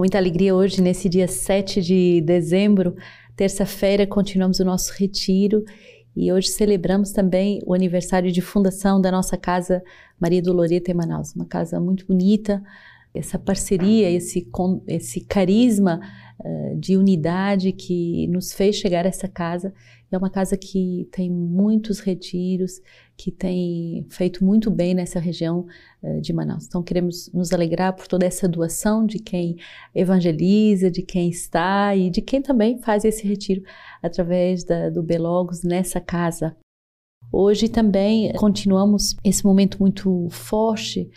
Com muita alegria hoje, nesse dia 7 de dezembro, terça-feira, continuamos o nosso retiro e hoje celebramos também o aniversário de fundação da nossa casa Maria do Loreto em Manaus, uma casa muito bonita, essa parceria, esse carisma de unidade que nos fez chegar a essa casa. É uma casa que tem muitos retiros, que tem feito muito bem nessa região de Manaus. Então, queremos nos alegrar por toda essa doação de quem evangeliza, de quem está e de quem também faz esse retiro através do Belogos nessa casa. Hoje também continuamos esse momento muito forte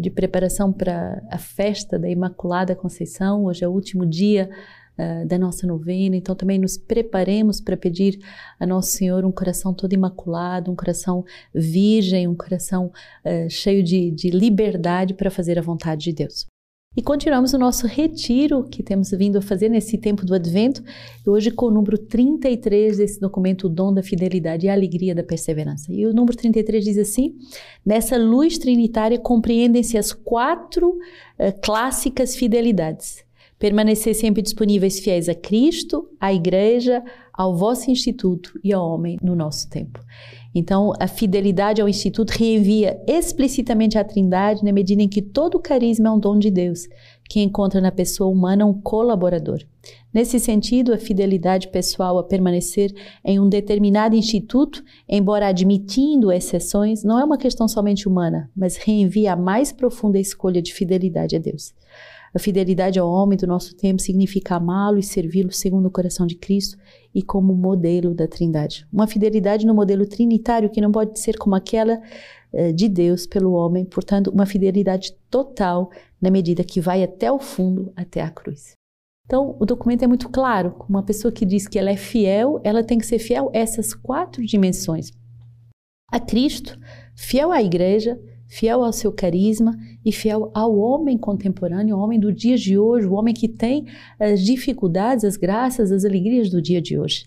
de preparação para a festa da Imaculada Conceição. Hoje é o último dia da nossa novena, então também nos preparemos para pedir a Nosso Senhor um coração todo imaculado, um coração virgem, um coração cheio de liberdade para fazer a vontade de Deus. E continuamos o nosso retiro que temos vindo a fazer nesse tempo do Advento, e hoje com o número 33 desse documento, o dom da fidelidade e a alegria da perseverança. E o número 33 diz assim: nessa luz trinitária compreendem-se as quatro clássicas fidelidades: permanecer sempre disponíveis fiéis a Cristo, à Igreja, ao vosso instituto e ao homem no nosso tempo. Então, a fidelidade ao instituto reenvia explicitamente à Trindade na medida em que todo o carisma é um dom de Deus, que encontra na pessoa humana um colaborador. Nesse sentido, a fidelidade pessoal a permanecer em um determinado instituto, embora admitindo exceções, não é uma questão somente humana, mas reenvia a mais profunda escolha de fidelidade a Deus. A fidelidade ao homem do nosso tempo significa amá-lo e servi-lo segundo o coração de Cristo e como modelo da Trindade. Uma fidelidade no modelo trinitário que não pode ser como aquela de Deus pelo homem, portanto, uma fidelidade total na medida que vai até o fundo, até a cruz. Então, o documento é muito claro. Uma pessoa que diz que ela é fiel, ela tem que ser fiel a essas quatro dimensões: a Cristo, fiel à Igreja, fiel ao seu carisma e fiel ao homem contemporâneo, ao homem do dia de hoje, o homem que tem as dificuldades, as graças, as alegrias do dia de hoje.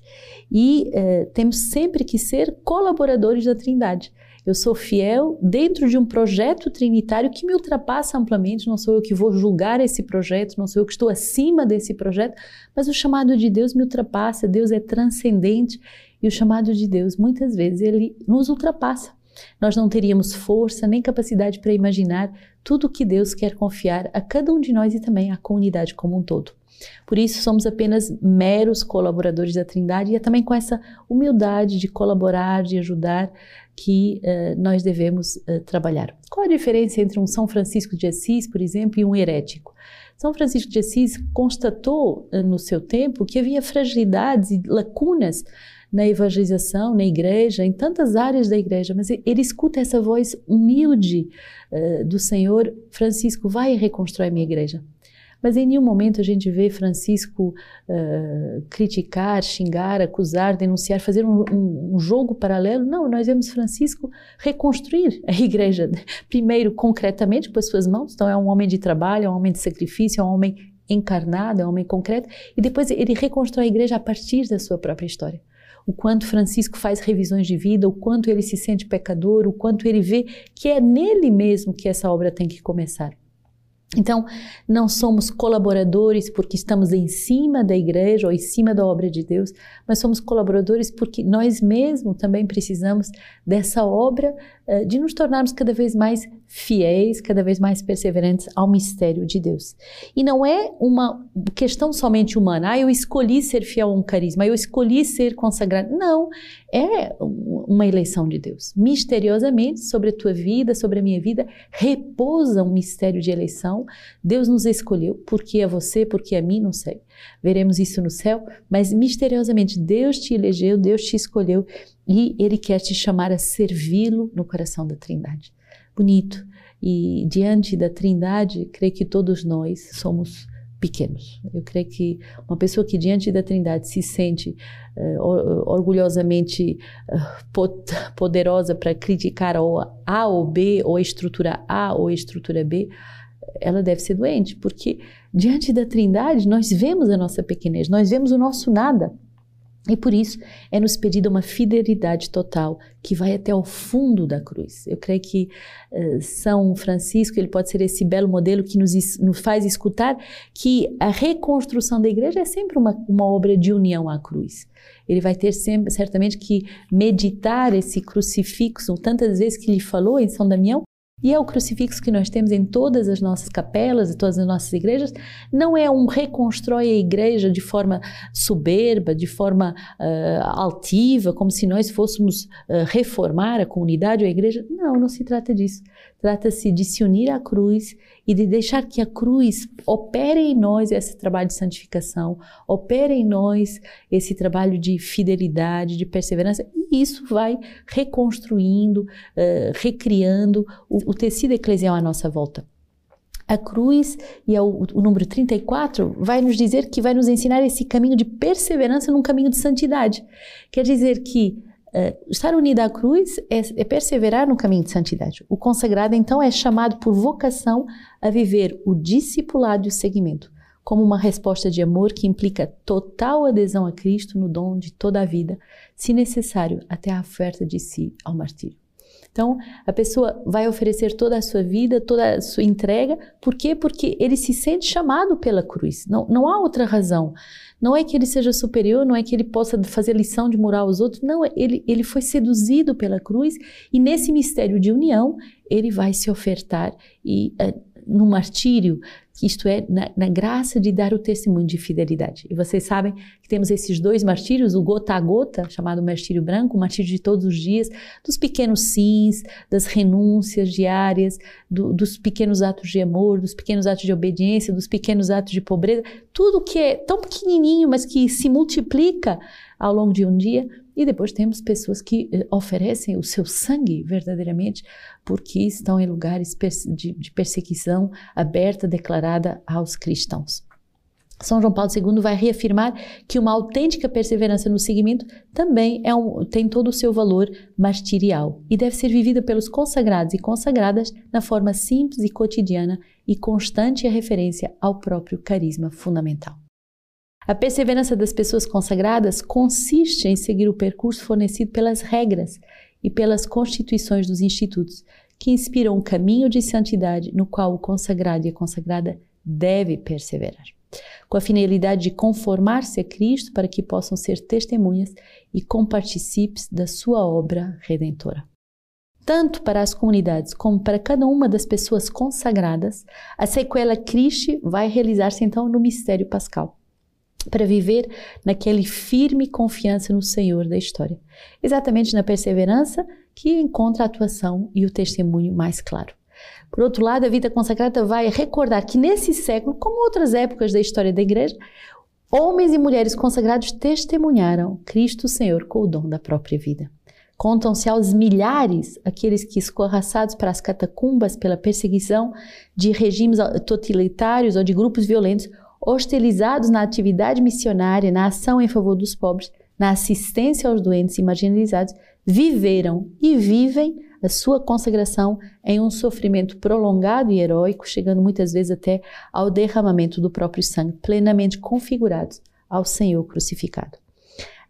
E temos sempre que ser colaboradores da Trindade. Eu sou fiel dentro de um projeto trinitário que me ultrapassa amplamente, não sou eu que vou julgar esse projeto, não sou eu que estou acima desse projeto, mas o chamado de Deus me ultrapassa, Deus é transcendente e o chamado de Deus, muitas vezes, ele nos ultrapassa. Nós não teríamos força nem capacidade para imaginar tudo o que Deus quer confiar a cada um de nós e também à comunidade como um todo. Por isso, somos apenas meros colaboradores da Trindade e é também com essa humildade de colaborar, de ajudar, que nós devemos trabalhar. Qual a diferença entre um São Francisco de Assis, por exemplo, e um herético? São Francisco de Assis constatou no seu tempo que havia fragilidades e lacunas na evangelização, na igreja, em tantas áreas da igreja, mas ele escuta essa voz humilde do Senhor: Francisco, vai e reconstrói a minha igreja. Mas em nenhum momento a gente vê Francisco criticar, xingar, acusar, denunciar, fazer um jogo paralelo. Não, nós vemos Francisco reconstruir a igreja, primeiro concretamente com as suas mãos. Então é um homem de trabalho, é um homem de sacrifício, é um homem encarnado, é um homem concreto. E depois ele reconstrói a igreja a partir da sua própria história. O quanto Francisco faz revisões de vida, o quanto ele se sente pecador, o quanto ele vê que é nele mesmo que essa obra tem que começar. Então, não somos colaboradores porque estamos em cima da igreja ou em cima da obra de Deus, mas somos colaboradores porque nós mesmos também precisamos dessa obra, de nos tornarmos cada vez mais fiéis, cada vez mais perseverantes ao mistério de Deus. E não é uma questão somente humana: ah, eu escolhi ser fiel a um carisma, eu escolhi ser consagrado. Não, é uma eleição de Deus. Misteriosamente, sobre a tua vida, sobre a minha vida, repousa um mistério de eleição. Deus nos escolheu, porque é você, porque é mim, não sei. Veremos isso no céu, mas misteriosamente Deus te elegeu, Deus te escolheu e Ele quer te chamar a servi-lo no coração da Trindade. Bonito. E diante da Trindade, creio que todos nós somos pequenos. Eu creio que uma pessoa que diante da Trindade se sente orgulhosamente poderosa para criticar A ou B, ou a estrutura A ou a estrutura B, ela deve ser doente, porque diante da Trindade nós vemos a nossa pequenez, nós vemos o nosso nada. E por isso é nos pedida uma fidelidade total que vai até o fundo da cruz. Eu creio que São Francisco, ele pode ser esse belo modelo que nos faz escutar que a reconstrução da igreja é sempre uma obra de união à cruz. Ele vai ter sempre, certamente, que meditar esse crucifixo, tantas vezes que lhe falou em São Damião, e é o crucifixo que nós temos em todas as nossas capelas, em todas as nossas igrejas. Não é um reconstrói a igreja de forma soberba, de forma altiva, como se nós fôssemos reformar a comunidade ou a igreja. Não, não se trata disso. Trata-se de se unir à cruz e de deixar que a cruz opere em nós esse trabalho de santificação, opere em nós esse trabalho de fidelidade, de perseverança. E isso vai reconstruindo, recriando o tecido eclesial à nossa volta. A cruz, e o número 34, vai nos dizer que vai nos ensinar esse caminho de perseverança num caminho de santidade. Quer dizer que estar unida à cruz é perseverar no caminho de santidade. O consagrado, então, é chamado por vocação a viver o discipulado e o seguimento, como uma resposta de amor que implica total adesão a Cristo no dom de toda a vida, se necessário, até a oferta de si ao martírio. Então, a pessoa vai oferecer toda a sua vida, toda a sua entrega. Por quê? Porque ele se sente chamado pela cruz. Não há outra razão. Não é que ele seja superior, não é que ele possa fazer lição de moral aos outros. Não, ele foi seduzido pela cruz e nesse mistério de união, ele vai se ofertar e no martírio, isto é, na graça de dar o testemunho de fidelidade. E vocês sabem que temos esses dois martírios, o gota a gota, chamado martírio branco, o martírio de todos os dias, dos pequenos sims, das renúncias diárias, dos pequenos atos de amor, dos pequenos atos de obediência, dos pequenos atos de pobreza, tudo que é tão pequenininho, mas que se multiplica ao longo de um dia. E depois temos pessoas que oferecem o seu sangue verdadeiramente porque estão em lugares de perseguição aberta, declarada aos cristãos. São João Paulo II vai reafirmar que uma autêntica perseverança no seguimento também tem todo o seu valor martirial e deve ser vivida pelos consagrados e consagradas na forma simples e cotidiana e constante a referência ao próprio carisma fundamental. A perseverança das pessoas consagradas consiste em seguir o percurso fornecido pelas regras e pelas constituições dos institutos, que inspiram um caminho de santidade no qual o consagrado e a consagrada deve perseverar, com a finalidade de conformar-se a Cristo para que possam ser testemunhas e comparticipes da sua obra redentora. Tanto para as comunidades como para cada uma das pessoas consagradas, a sequela Christi vai realizar-se então no mistério pascal, para viver naquele firme confiança no Senhor da história, exatamente na perseverança que encontra a atuação e o testemunho mais claro. Por outro lado, a vida consagrada vai recordar que nesse século, como outras épocas da história da igreja, homens e mulheres consagrados testemunharam Cristo Senhor com o dom da própria vida. Contam-se aos milhares aqueles que, escorraçados para as catacumbas pela perseguição de regimes totalitários ou de grupos violentos, hostilizados na atividade missionária, na ação em favor dos pobres, na assistência aos doentes e marginalizados, viveram e vivem a sua consagração em um sofrimento prolongado e heróico, chegando muitas vezes até ao derramamento do próprio sangue, plenamente configurados ao Senhor crucificado.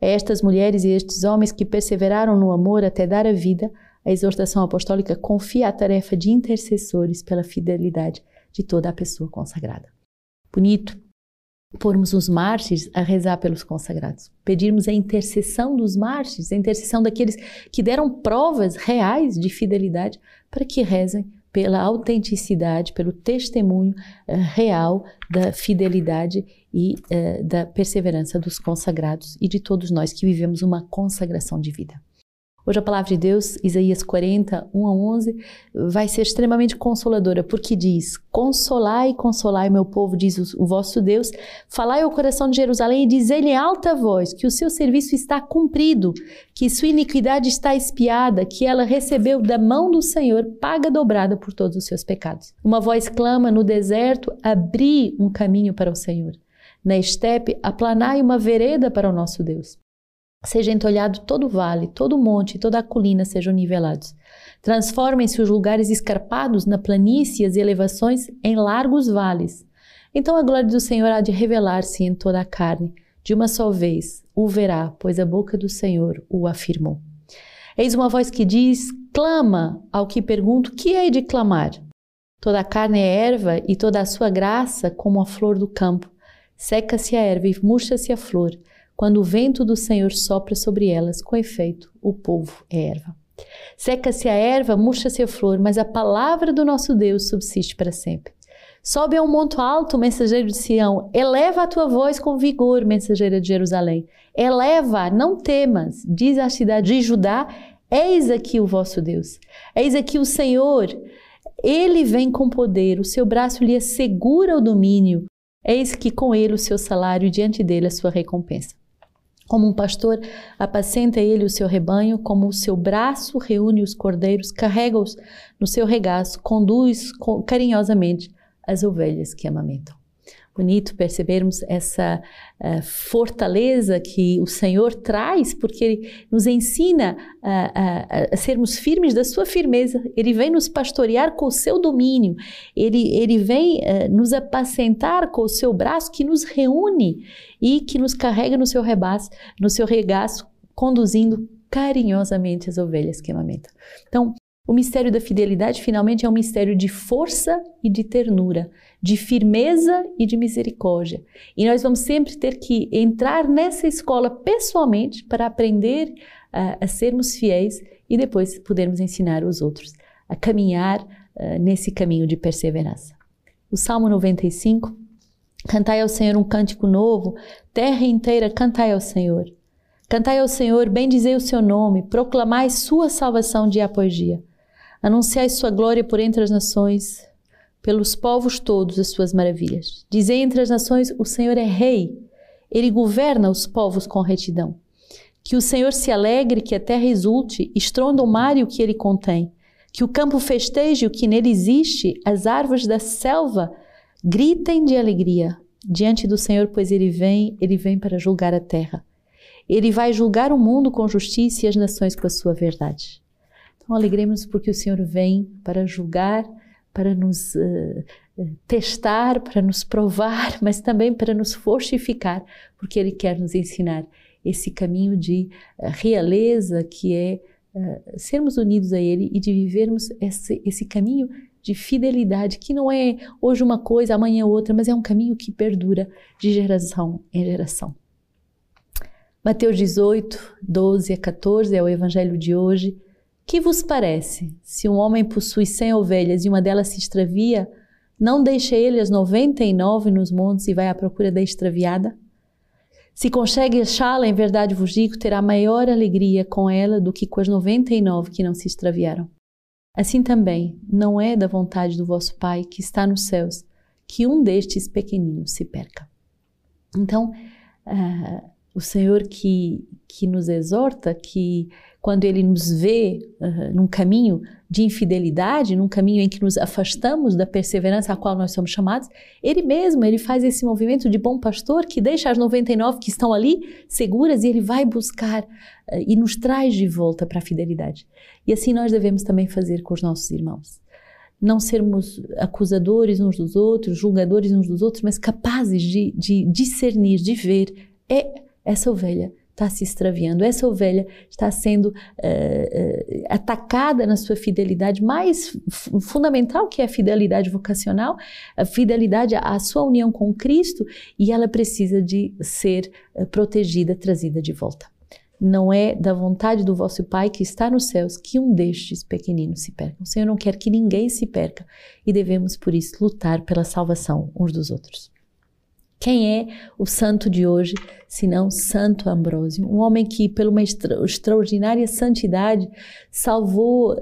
A estas mulheres e estes homens que perseveraram no amor até dar a vida, a exortação apostólica confia a tarefa de intercessores pela fidelidade de toda a pessoa consagrada. Bonito pormos os mártires a rezar pelos consagrados, pedirmos a intercessão dos mártires, a intercessão daqueles que deram provas reais de fidelidade, para que rezem pela autenticidade, pelo testemunho real da fidelidade e da perseverança dos consagrados e de todos nós que vivemos uma consagração de vida. Hoje a palavra de Deus, Isaías 40, 1 a 11, vai ser extremamente consoladora, porque diz: Consolai, consolai meu povo, diz o vosso Deus, falai ao coração de Jerusalém e dizei-lhe em alta voz que o seu serviço está cumprido, que sua iniquidade está expiada, que ela recebeu da mão do Senhor paga dobrada por todos os seus pecados. Uma voz clama no deserto: Abri um caminho para o Senhor. Na estepe, aplanai uma vereda para o nosso Deus. Seja entolhado todo o vale, todo o monte, toda a colina sejam nivelados. Transformem-se os lugares escarpados na planície e as elevações em largos vales. Então a glória do Senhor há de revelar-se em toda a carne. De uma só vez o verá, pois a boca do Senhor o afirmou. Eis uma voz que diz, clama, ao que pergunto, que hei de clamar? Toda a carne é erva e toda a sua graça como a flor do campo. Seca-se a erva e murcha-se a flor, quando o vento do Senhor sopra sobre elas, com efeito, o povo é erva. Seca-se a erva, murcha-se a flor, mas a palavra do nosso Deus subsiste para sempre. Sobe a um monte alto, mensageiro de Sião, eleva a tua voz com vigor, mensageira de Jerusalém. Eleva, não temas, diz à cidade de Judá, eis aqui o vosso Deus, eis aqui o Senhor, ele vem com poder, o seu braço lhe assegura o domínio, eis que com ele o seu salário e diante dele a sua recompensa. Como um pastor apacenta ele o seu rebanho, como o seu braço reúne os cordeiros, carrega-os no seu regaço, conduz carinhosamente as ovelhas que amamentam. Bonito percebermos essa fortaleza que o Senhor traz, porque Ele nos ensina a sermos firmes da sua firmeza. Ele vem nos pastorear com o seu domínio. Ele vem nos apacentar com o seu braço que nos reúne e que nos carrega no seu regaço, conduzindo carinhosamente as ovelhas que amamentam. Então, o mistério da fidelidade, finalmente, é um mistério de força e de ternura, de firmeza e de misericórdia. E nós vamos sempre ter que entrar nessa escola pessoalmente para aprender a sermos fiéis e depois podermos ensinar os outros a caminhar nesse caminho de perseverança. O Salmo 95, cantai ao Senhor um cântico novo, terra inteira cantai ao Senhor. Cantai ao Senhor, bendizei o seu nome, proclamai sua salvação dia após dia. Anunciai sua glória por entre as nações, pelos povos todos as suas maravilhas. Dizei entre as nações, o Senhor é rei, ele governa os povos com retidão. Que o Senhor se alegre, que a terra exulte, estronda o mar e o que ele contém. Que o campo festeje o que nele existe, as árvores da selva gritem de alegria. Diante do Senhor, pois ele vem para julgar a terra. Ele vai julgar o mundo com justiça e as nações com a sua verdade. Então, alegremos-nos porque o Senhor vem para julgar, para nos testar, para nos provar, mas também para nos fortificar, porque Ele quer nos ensinar esse caminho de realeza, que é sermos unidos a Ele e de vivermos esse caminho de fidelidade, que não é hoje uma coisa, amanhã outra, mas é um caminho que perdura de geração em geração. Mateus 18, 12 a 14 é o evangelho de hoje. Que vos parece? Se um homem possui 100 ovelhas e uma delas se extravia, não deixa ele as 99 nos montes e vai à procura da extraviada? Se consegue achá-la, em verdade vos digo, terá maior alegria com ela do que com as 99 que não se extraviaram. Assim também, não é da vontade do vosso Pai que está nos céus que um destes pequeninos se perca. Então, o Senhor que nos exorta, que quando Ele nos vê num caminho de infidelidade, num caminho em que nos afastamos da perseverança a qual nós somos chamados, Ele mesmo, Ele faz esse movimento de bom pastor que deixa as 99 que estão ali seguras e Ele vai buscar e nos traz de volta para a fidelidade. E assim nós devemos também fazer com os nossos irmãos. Não sermos acusadores uns dos outros, julgadores uns dos outros, mas capazes de discernir, de ver, essa ovelha está se extraviando, essa ovelha está sendo atacada na sua fidelidade mais fundamental, que é a fidelidade vocacional, a fidelidade à sua união com Cristo, e ela precisa de ser protegida, trazida de volta. Não é da vontade do vosso Pai que está nos céus que um destes pequeninos se perca. O Senhor não quer que ninguém se perca e devemos, por isso, lutar pela salvação uns dos outros. Quem é o santo de hoje, senão Santo Ambrósio? Um homem que, por uma extraordinária santidade, salvou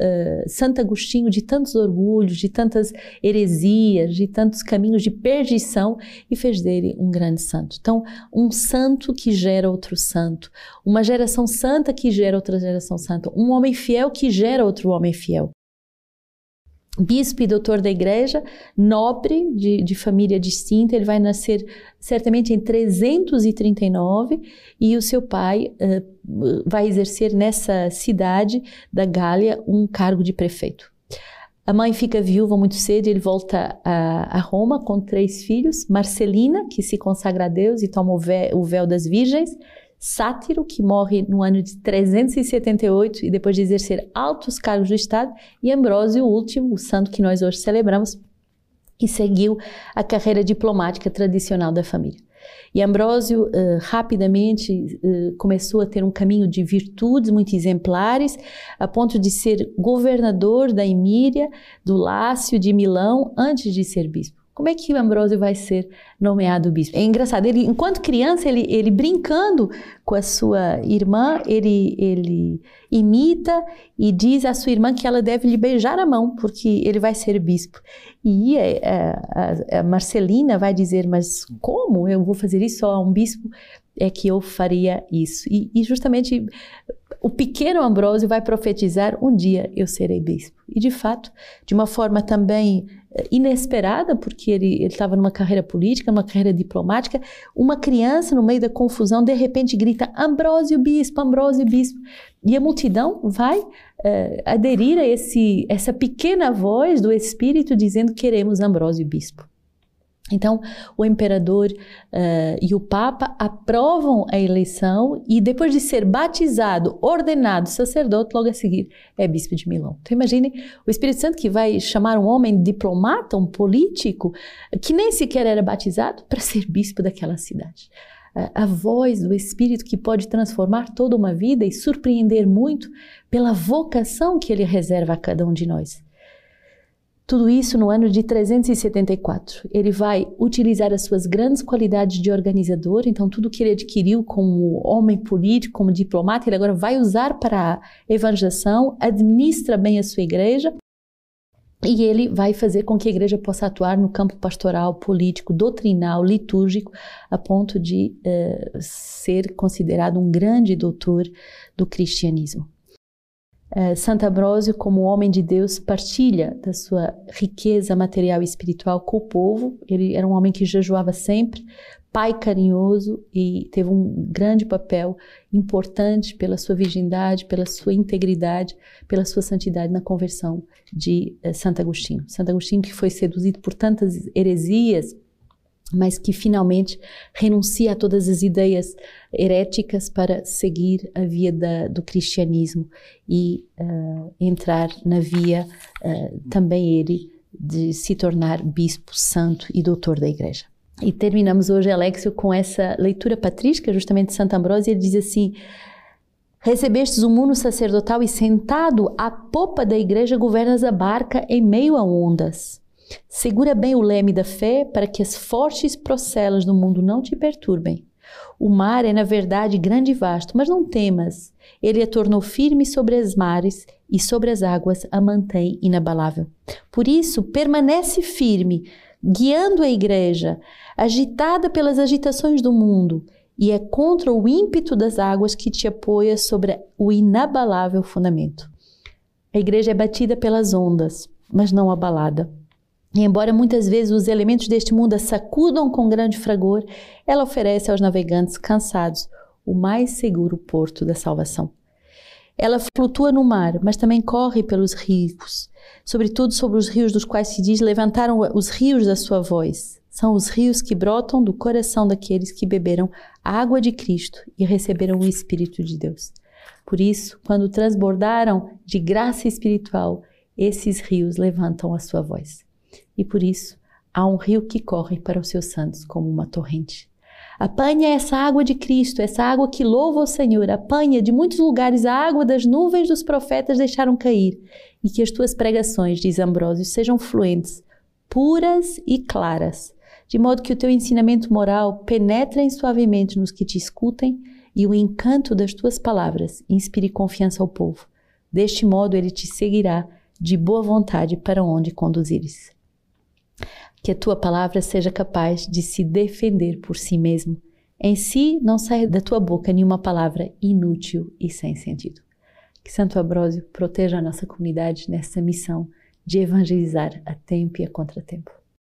Santo Agostinho de tantos orgulhos, de tantas heresias, de tantos caminhos de perdição e fez dele um grande santo. Então, um santo que gera outro santo, uma geração santa que gera outra geração santa, um homem fiel que gera outro homem fiel. Bispo e doutor da igreja, nobre, de família distinta, ele vai nascer certamente em 339 e o seu pai vai exercer nessa cidade da Gália um cargo de prefeito. A mãe fica viúva muito cedo e ele volta a Roma com 3 filhos. Marcelina, que se consagra a Deus e toma o véu das virgens. Sátiro, que morre no ano de 378 e depois de exercer altos cargos do Estado. E Ambrósio, o último, o santo que nós hoje celebramos, que seguiu a carreira diplomática tradicional da família. E Ambrósio rapidamente começou a ter um caminho de virtudes muito exemplares, a ponto de ser governador da Emília, do Lácio, de Milão, antes de ser bispo. Como é que Ambrósio vai ser nomeado bispo? É engraçado, ele, enquanto criança, ele brincando com a sua irmã, ele imita e diz à sua irmã que ela deve lhe beijar a mão, porque ele vai ser bispo. E a Marcelina vai dizer, mas como eu vou fazer isso? Só a um bispo é que eu faria isso. E justamente o pequeno Ambrósio vai profetizar, um dia eu serei bispo. E de fato, de uma forma também inesperada, porque ele estava numa carreira política, numa carreira diplomática, uma criança no meio da confusão de repente grita Ambrósio bispo, Ambrósio bispo, e a multidão vai aderir a essa pequena voz do Espírito dizendo queremos Ambrósio bispo. Então, o imperador e o papa aprovam a eleição e depois de ser batizado, ordenado sacerdote, logo a seguir é bispo de Milão. Então, imagine o Espírito Santo que vai chamar um homem diplomata, um político, que nem sequer era batizado, para ser bispo daquela cidade. A voz do Espírito que pode transformar toda uma vida e surpreender muito pela vocação que ele reserva a cada um de nós. Tudo isso no ano de 374. Ele vai utilizar as suas grandes qualidades de organizador, então tudo que ele adquiriu como homem político, como diplomata, ele agora vai usar para a evangelização, administra bem a sua igreja e ele vai fazer com que a igreja possa atuar no campo pastoral, político, doutrinal, litúrgico, a ponto de ser considerado um grande doutor do cristianismo. Santo Ambrósio, como homem de Deus, partilha da sua riqueza material e espiritual com o povo. Ele era um homem que jejuava sempre, pai carinhoso e teve um grande papel importante pela sua virgindade, pela sua integridade, pela sua santidade na conversão de Santo Agostinho. Santo Agostinho que foi seduzido por tantas heresias, mas que finalmente renuncia a todas as ideias heréticas para seguir a via do cristianismo e entrar na via, também ele, de se tornar bispo santo e doutor da igreja. E terminamos hoje, Alexio, com essa leitura patrística, justamente de Santo Ambrósio. Ele diz assim: recebestes o mundo sacerdotal e sentado à popa da igreja governas a barca em meio a ondas. Segura bem o leme da fé para que as fortes procelas do mundo não te perturbem. O mar é, na verdade, grande e vasto, mas não temas. Ele a tornou firme sobre as mares e sobre as águas a mantém inabalável. Por isso, permanece firme, guiando a igreja, agitada pelas agitações do mundo, e é contra o ímpeto das águas que te apoia sobre o inabalável fundamento. A igreja é batida pelas ondas, mas não abalada. E embora muitas vezes os elementos deste mundo a sacudam com grande fragor, ela oferece aos navegantes cansados o mais seguro porto da salvação. Ela flutua no mar, mas também corre pelos rios, sobretudo sobre os rios dos quais se diz levantaram os rios da sua voz. São os rios que brotam do coração daqueles que beberam a água de Cristo e receberam o Espírito de Deus. Por isso, quando transbordaram de graça espiritual, esses rios levantam a sua voz. E por isso, há um rio que corre para os seus santos como uma torrente. Apanha essa água de Cristo, essa água que louva o Senhor. Apanha de muitos lugares a água das nuvens dos profetas deixaram cair. E que as tuas pregações, diz Ambrósio, sejam fluentes, puras e claras, de modo que o teu ensinamento moral penetre suavemente nos que te escutem e o encanto das tuas palavras inspire confiança ao povo. Deste modo, ele te seguirá de boa vontade para onde conduzires. Que a tua palavra seja capaz de se defender por si mesmo. Em si não saia da tua boca nenhuma palavra inútil e sem sentido. Que Santo Ambrósio proteja a nossa comunidade nessa missão de evangelizar a tempo e a contratempo.